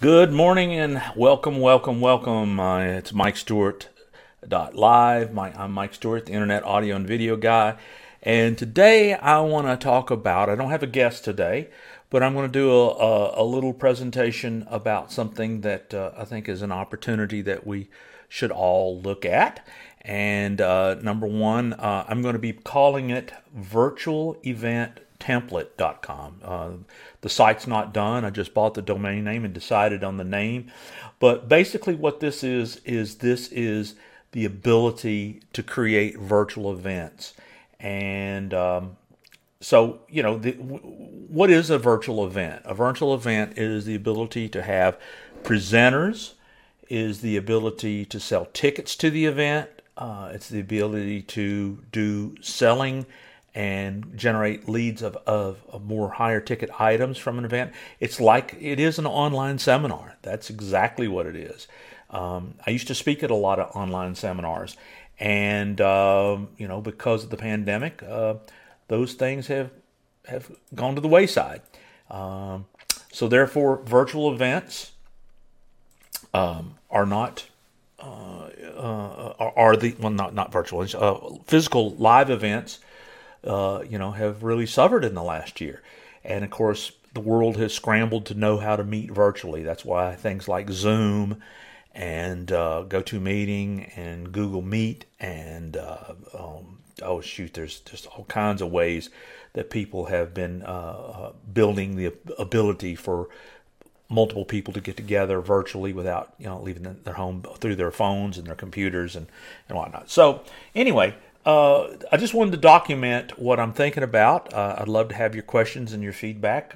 Good morning and welcome. It's Mike Stewart .live. I'm Mike Stewart, the internet audio and video guy. And today I want to talk about, I don't have a guest today, but I'm going to do a little presentation about something that I think is an opportunity that we should all look at. And number one, I'm going to be calling it virtualeventtemplate.com. The site's not done. I just bought the domain name and decided on the name. But basically what this is the ability to create virtual events. And so, you know, what is a virtual event? A virtual event is the ability to have presenters, is the ability to sell tickets to the event. It's the ability to do selling and generate leads of more higher ticket items from an event. It's like it is an online seminar. That's exactly what it is. I used to speak at a lot of online seminars, and you know, because of the pandemic, those things have gone to the wayside. So therefore, virtual events are not. Physical live events, you know, have really suffered in the last year. And of course, the world has scrambled to know how to meet virtually. That's why things like Zoom and GoToMeeting and Google Meet and there's just all kinds of ways that people have been building the ability for multiple people to get together virtually without, you know, leaving their home, through their phones and their computers and whatnot. So anyway, I just wanted to document what I'm thinking about. I'd love to have your questions and your feedback.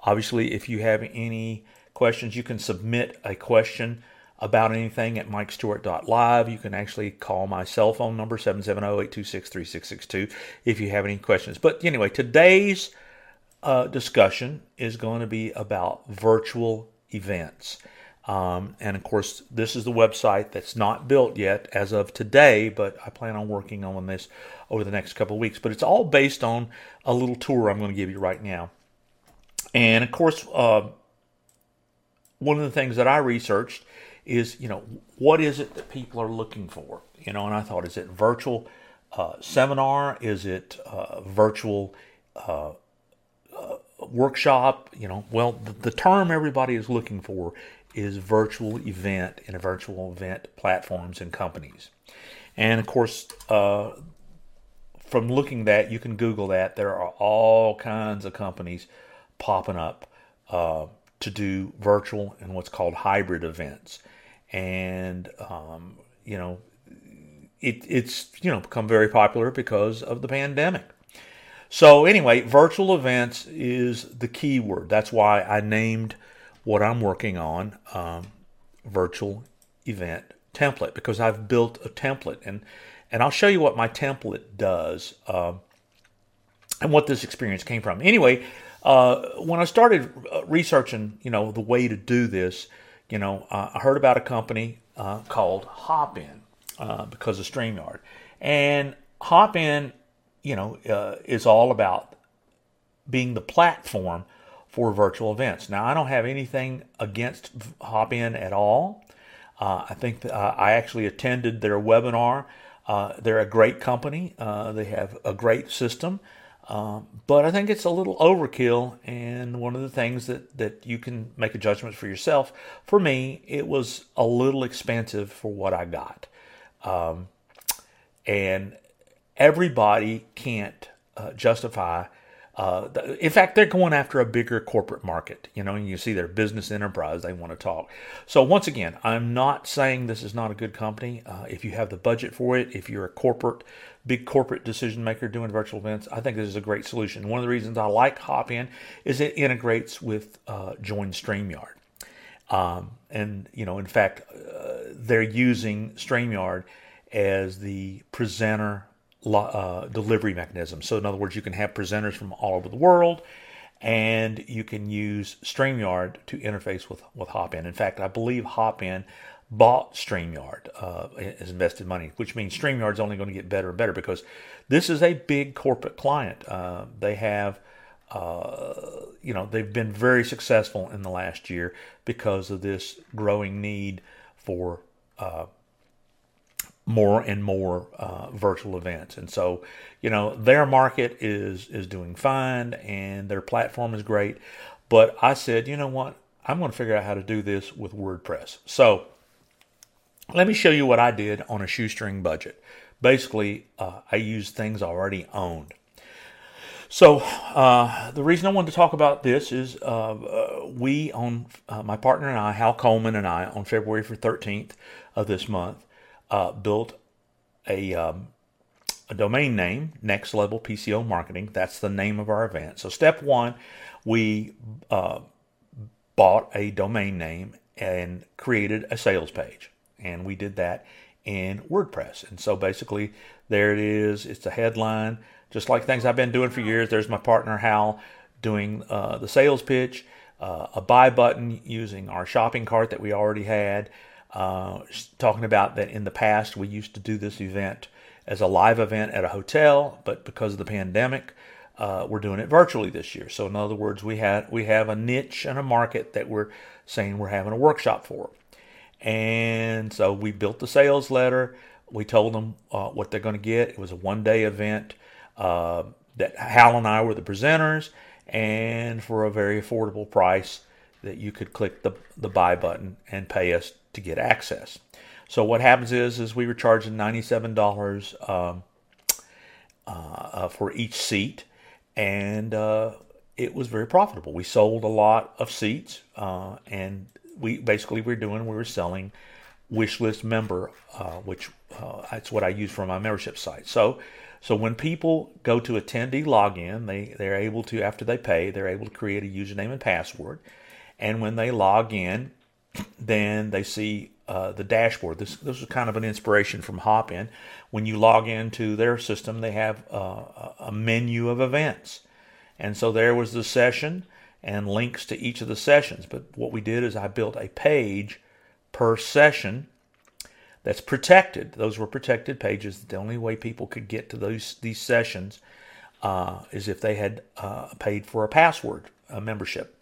Obviously, if you have any questions, you can submit a question about anything at MikeStewart.live. You can actually call my cell phone number, 770-826-3662, if you have any questions. But anyway, today's discussion is going to be about virtual events. And of course, this is the website that's not built yet as of today, but I plan on working on this over the next couple of weeks. But it's all based on a little tour I'm going to give you right now. And of course, one of the things that I researched is, you know, what is it that people are looking for? You know, and I thought, is it virtual seminar? Is it virtual workshop? You know, well, the term everybody is looking for is virtual event and virtual event platforms and companies. And of course, from looking that, you can Google that. There are all kinds of companies popping up to do virtual and what's called hybrid events. And you know, it's you know, become very popular because of the pandemic. So anyway, virtual events is the key word. That's why I named what I'm working on virtual event template, because I've built a template. And I'll show you what my template does and what this experience came from. Anyway, when I started researching, you know, the way to do this, you know, I heard about a company called Hopin because of StreamYard. And Hopin, you know, is all about being the platform for virtual events. Now, I don't have anything against Hopin at all. I think that, I actually attended their webinar. They're a great company. They have a great system. But I think it's a little overkill. And one of the things that you can make a judgment for yourself, for me, it was a little expensive for what I got. And everybody can't justify. In fact, they're going after a bigger corporate market, you know, and you see their business enterprise, they want to talk. So once again, I'm not saying this is not a good company. If you have the budget for it, if you're a big corporate decision maker doing virtual events, I think this is a great solution. One of the reasons I like Hopin is it integrates with Join StreamYard. And, you know, in fact, they're using StreamYard as the presenter delivery mechanism. So in other words, you can have presenters from all over the world, and you can use StreamYard to interface with Hopin. In fact, I believe Hopin bought StreamYard as invested money, which means StreamYard's only going to get better and better because this is a big corporate client. They have you know, they've been very successful in the last year because of this growing need for more and more virtual events. And so, you know, their market is doing fine and their platform is great. But I said, you know what? I'm going to figure out how to do this with WordPress. So let me show you what I did on a shoestring budget. Basically, I used things already owned. So the reason I wanted to talk about this is we on my partner and I, Hal Coleman and I, on February 13th of this month, built a domain name, Next Level PCO Marketing. That's the name of our event. So step one, we bought a domain name and created a sales page. And we did that in WordPress. And so basically, there it is. It's a headline. Just like things I've been doing for years, there's my partner Hal doing the sales pitch, a buy button using our shopping cart that we already had, talking about that in the past we used to do this event as a live event at a hotel, but because of the pandemic, we're doing it virtually this year. So in other words, we have a niche and a market that we're saying we're having a workshop for. And so we built the sales letter. We told them what they're going to get. It was a one-day event. That Hal and I were the presenters, and for a very affordable price that you could click the buy button and pay us to get access. So what happens is we were charging $97 for each seat, and it was very profitable. We sold a lot of seats, and we were selling Wishlist Member, which that's what I use for my membership site. So when people go to attendee login, they're able to, after they pay, they're able to create a username and password. And when they log in, then they see the dashboard. This was kind of an inspiration from Hopin. When you log into their system, they have a menu of events. And so there was the session and links to each of the sessions. But what we did is I built a page per session that's protected. Those were protected pages. The only way people could get to these sessions is if they had paid for a password, a membership.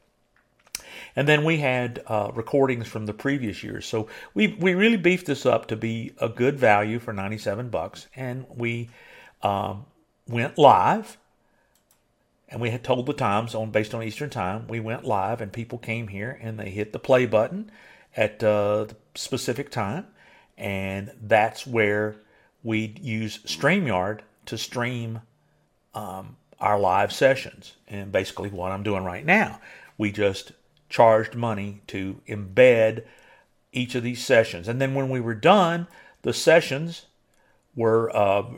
And then we had recordings from the previous years. So we really beefed this up to be a good value for $97. And we went live. And we had told the times based on Eastern time. We went live and people came here and they hit the play button at the specific time. And that's where we use StreamYard to stream our live sessions. And basically what I'm doing right now, we just charged money to embed each of these sessions. And then when we were done, the sessions were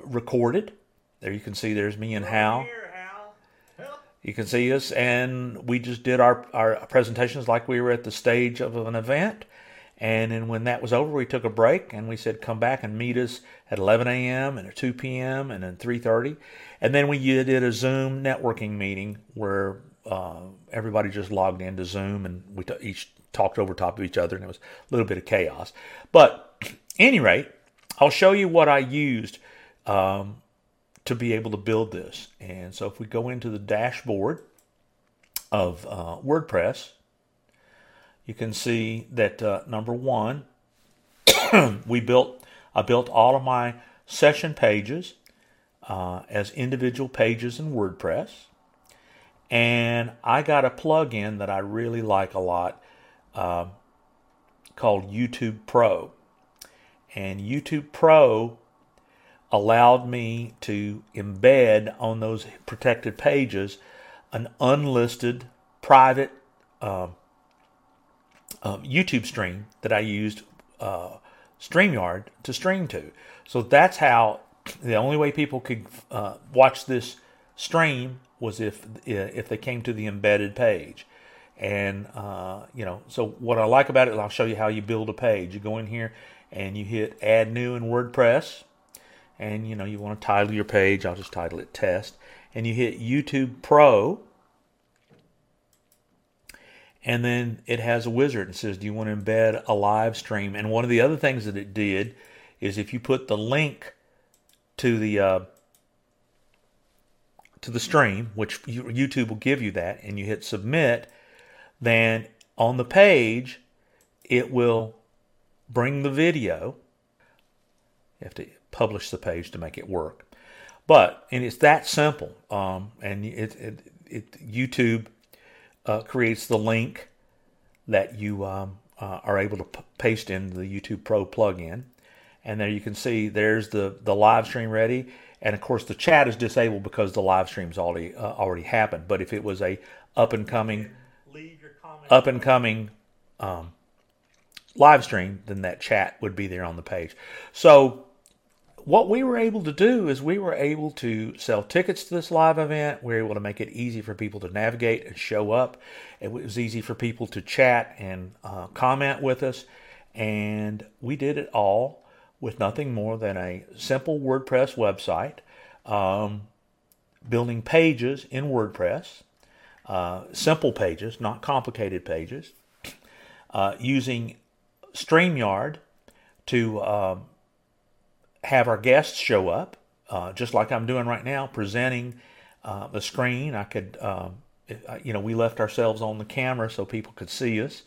recorded. There you can see there's me and Hal. You can see us. And we just did our presentations like we were at the stage of an event. And then when that was over, we took a break and we said, come back and meet us at 11 a.m. and at 2 p.m. and then 3:30. And then we did a Zoom networking meeting where everybody just logged into Zoom and we each talked over top of each other, and it was a little bit of chaos. But at any rate, I'll show you what I used to be able to build this. And so if we go into the dashboard of WordPress, you can see that number one, I built all of my session pages as individual pages in WordPress, and I got a plugin that I really like a lot called YouTube Pro, and YouTube Pro allowed me to embed on those protected pages an unlisted private YouTube stream that I used StreamYard to stream to. So that's how the only way people could watch this stream was if they came to the embedded page. And, you know, so what I like about it is I'll show you how you build a page. You go in here and you hit Add New in WordPress. And, you know, you want to title your page. I'll just title it Test. And you hit YouTube Pro. And then it has a wizard and says, do you want to embed a live stream? And one of the other things that it did is if you put the link to the stream, which YouTube will give you that, and you hit submit, then on the page, it will bring the video. You have to publish the page to make it work. But, and it's that simple. And YouTube creates the link that you are able to paste in the YouTube Pro plugin. And there you can see there's the live stream ready. And of course the chat is disabled because the live stream's already happened. But if it was a up and coming live stream, then that chat would be there on the page. So what we were able to do is we were able to sell tickets to this live event. We were able to make it easy for people to navigate and show up. It was easy for people to chat and comment with us. And we did it all with nothing more than a simple WordPress website, building pages in WordPress, simple pages, not complicated pages, using StreamYard to have our guests show up, just like I'm doing right now, presenting the screen. I could, we left ourselves on the camera so people could see us.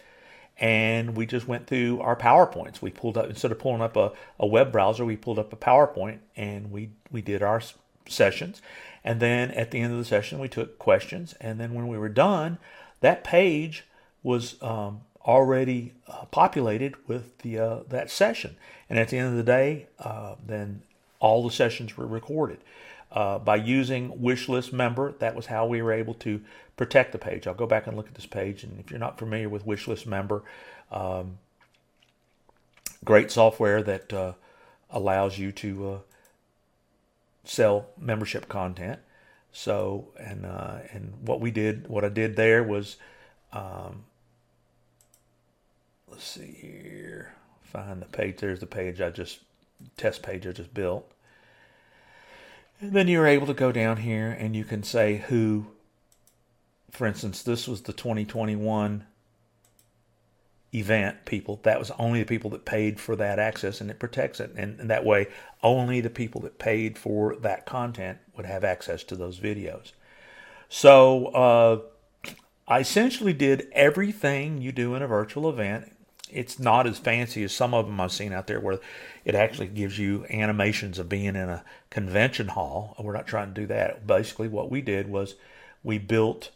And we just went through our PowerPoints. We pulled up, instead of pulling up a web browser, we pulled up a PowerPoint and we did our sessions. And then at the end of the session, we took questions. And then when we were done, that page was already populated with the that session. And at the end of the day, then all the sessions were recorded. By using Wishlist Member, that was how we were able to protect the page. I'll go back and look at this page, and if you're not familiar with Wishlist Member, great software that allows you to sell membership content. So, and what I did there was, let's see here, find the page. There's the page I just built. And then you're able to go down here and you can say who, for instance, this was the 2021 event people. That was only the people that paid for that access, and it protects it. And that way, only the people that paid for that content would have access to those videos. So I essentially did everything you do in a virtual event. It's not as fancy as some of them I've seen out there where it actually gives you animations of being in a convention hall. We're not trying to do that. Basically, what we did was we built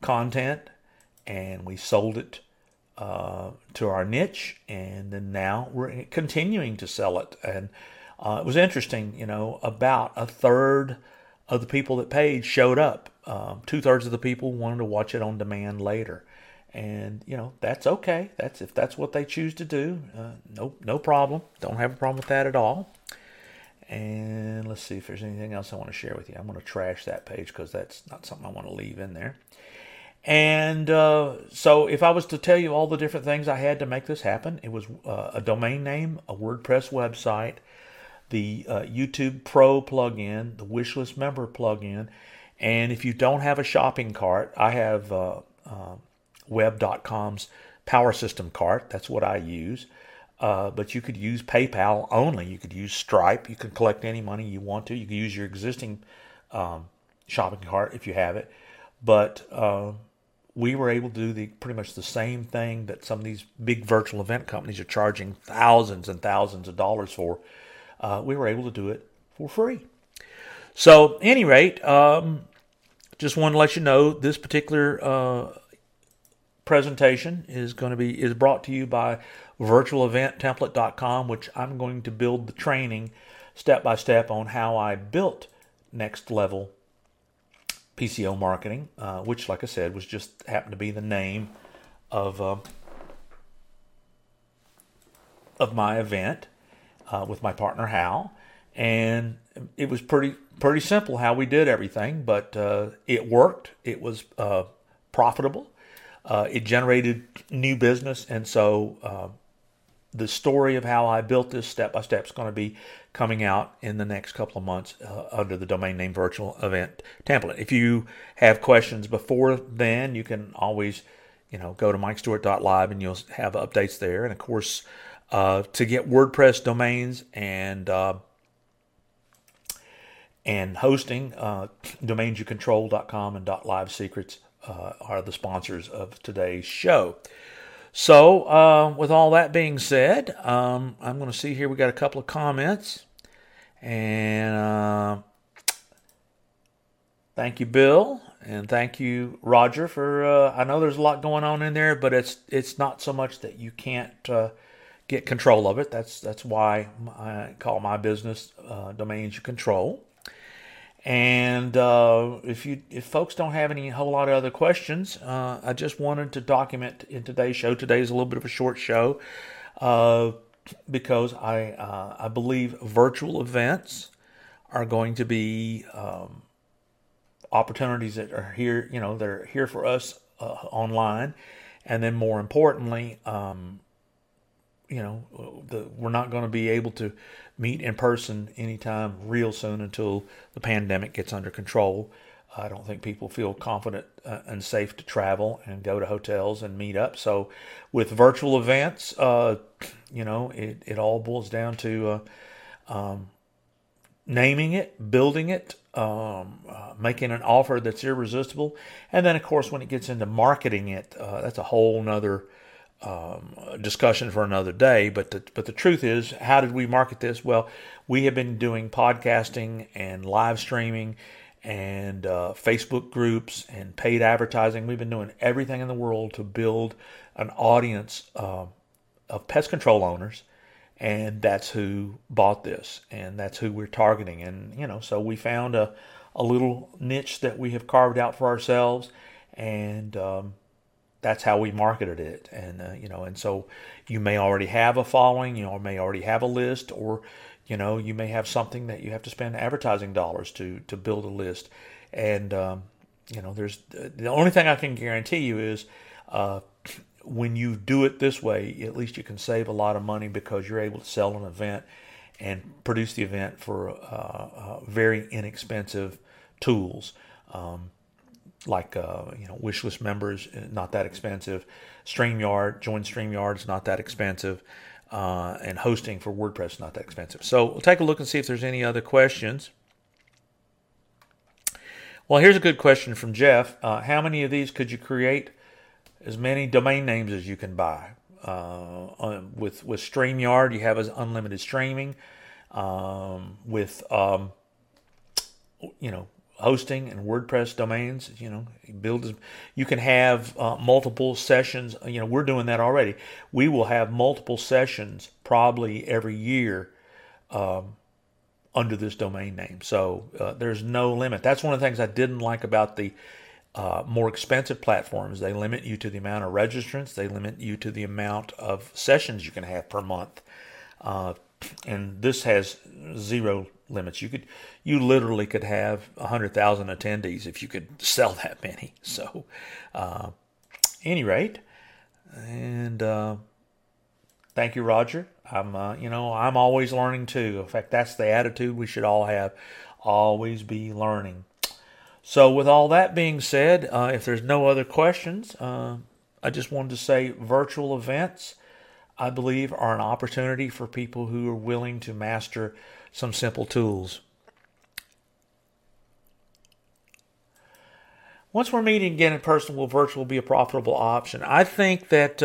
content and we sold it to our niche, and then now we're continuing to sell it. And it was interesting, about a third of the people that paid showed up. 2/3 of the people wanted to watch it on demand later. And, that's okay. If that's what they choose to do, no problem. Don't have a problem with that at all. And let's see if there's anything else I want to share with you. I'm going to trash that page because that's not something I want to leave in there. And so if I was to tell you all the different things I had to make this happen, it was a domain name, a WordPress website, the YouTube Pro plugin, the Wishlist Member plugin. And if you don't have a shopping cart, I have... web.com's power system cart. That's what I use. But you could use PayPal only. You could use Stripe. You can collect any money you want to. You can use your existing shopping cart if you have it. But we were able to do pretty much the same thing that some of these big virtual event companies are charging thousands and thousands of dollars for. We were able to do it for free. So at any rate, just wanted to let you know this particular presentation is brought to you by virtualeventtemplate.com, which I'm going to build the training step by step on how I built Next Level PCO Marketing, which, like I said, was just happened to be the name of my event with my partner Hal, and it was pretty simple how we did everything, but it worked. It was profitable. It generated new business, and so the story of how I built this step-by-step is going to be coming out in the next couple of months under the domain name Virtual Event Template. If you have questions before then, you can always go to mikestewart.live, and you'll have updates there. And, of course, to get WordPress domains and hosting. domainsyoucontrol.com and .livesecrets are the sponsors of today's show. So with all that being said, I'm going to see here. We got a couple of comments. And thank you, Bill. And thank you, Roger, for I know there's a lot going on in there, but it's not so much that you can't get control of it. That's why I call my business Domains You Control. And if folks don't have any whole lot of other questions, I just wanted to document in today's show. Today's a little bit of a short show because I believe virtual events are going to be opportunities that are here, you know, they're here for us online. And then more importantly, you know, we're not going to be able to meet in person anytime real soon until the pandemic gets under control. I don't think people feel confident and safe to travel and go to hotels and meet up. So with virtual events, you know, it all boils down to naming it, building it, making an offer that's irresistible. And then, of course, when it gets into marketing it, that's a whole nother discussion for another day. But the truth is, how did we market this? Well, we have been doing podcasting and live streaming and Facebook groups and paid advertising. We've been doing everything in the world to build an audience of pest control owners. And that's who bought this, and that's who we're targeting. And, you know, so we found a little niche that we have carved out for ourselves, and that's how we marketed it. And, you know, and so you may already have a following, you know, may already have a list, or, you know, you may have something that you have to spend advertising dollars to build a list. And, you know, there's the only thing I can guarantee you is, when you do it this way, at least you can save a lot of money because you're able to sell an event and produce the event for very inexpensive tools like you know, Wishlist Members, not that expensive. StreamYard, join StreamYard is not that expensive, and hosting for WordPress not that expensive. So we'll take a look and see if there's any other questions. Well, here's a good question from Jeff. How many of these could you create? As many domain names as you can buy. With StreamYard, you have unlimited streaming. With you know, hosting and WordPress domains, you know, you can have multiple sessions. You know, we're doing that already. We will have multiple sessions probably every year under this domain name. So there's no limit. That's one of the things I didn't like about the more expensive platforms. They limit you to the amount of registrants. They limit you to the amount of sessions you can have per month. And this has zero limits. You literally could have 100,000 attendees if you could sell that many. So, any rate, and thank you, Roger. You know, I'm always learning too. In fact, that's the attitude we should all have. Always be learning. So with all that being said, if there's no other questions, I just wanted to say virtual events, I believe, are an opportunity for people who are willing to master some simple tools. Once we're meeting again in person, will virtual be a profitable option? I think that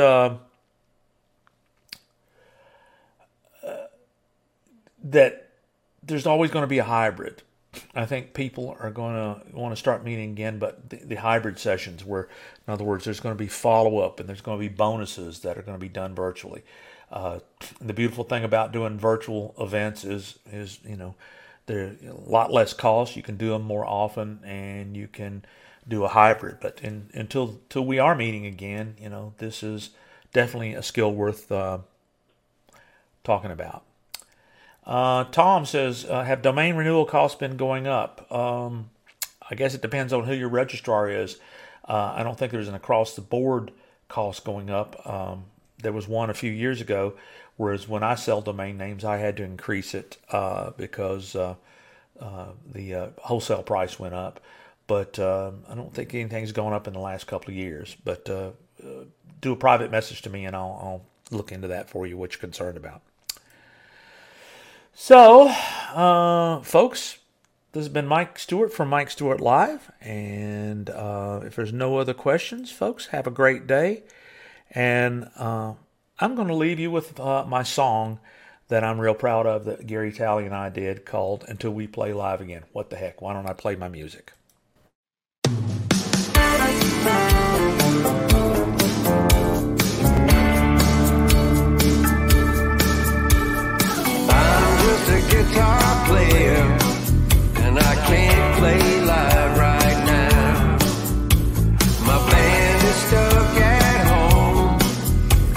that there's always going to be a hybrid. I think people are going to want to start meeting again, but the hybrid sessions where, in other words, there's going to be follow-up and there's going to be bonuses that are going to be done virtually. The beautiful thing about doing virtual events is you know, they're a lot less cost. You can do them more often and you can do a hybrid. But until we are meeting again, you know, this is definitely a skill worth talking about. Tom says, have domain renewal costs been going up? I guess it depends on who your registrar is. I don't think there's an across-the-board cost going up. There was one a few years ago, whereas when I sell domain names, I had to increase it because the wholesale price went up. But I don't think anything's gone up in the last couple of years. But do a private message to me, and I'll look into that for you, what you're concerned about. So, folks, This has been Mike Stewart from Mike Stewart Live. And if there's no other questions, folks, have a great day. And I'm going to leave you with my song that I'm real proud of that Gary Talley and I did called Until We Play Live Again. What the heck? Why don't I play my music? A guitar player, and I can't play live right now. My band is stuck at home,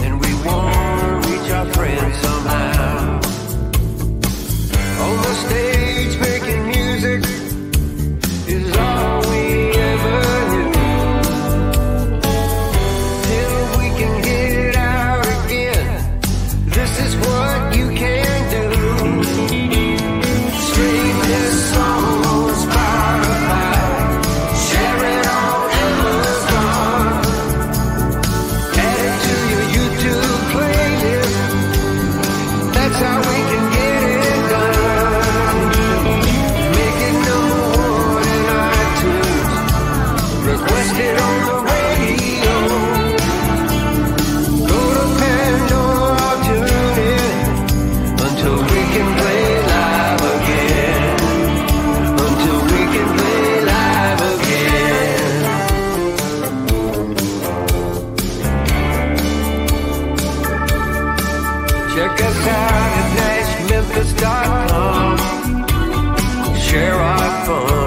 and we want to reach our friends somehow. On the stage making music is all we ever knew. Till we can get it out again, this is what you can. .com. Share our fun.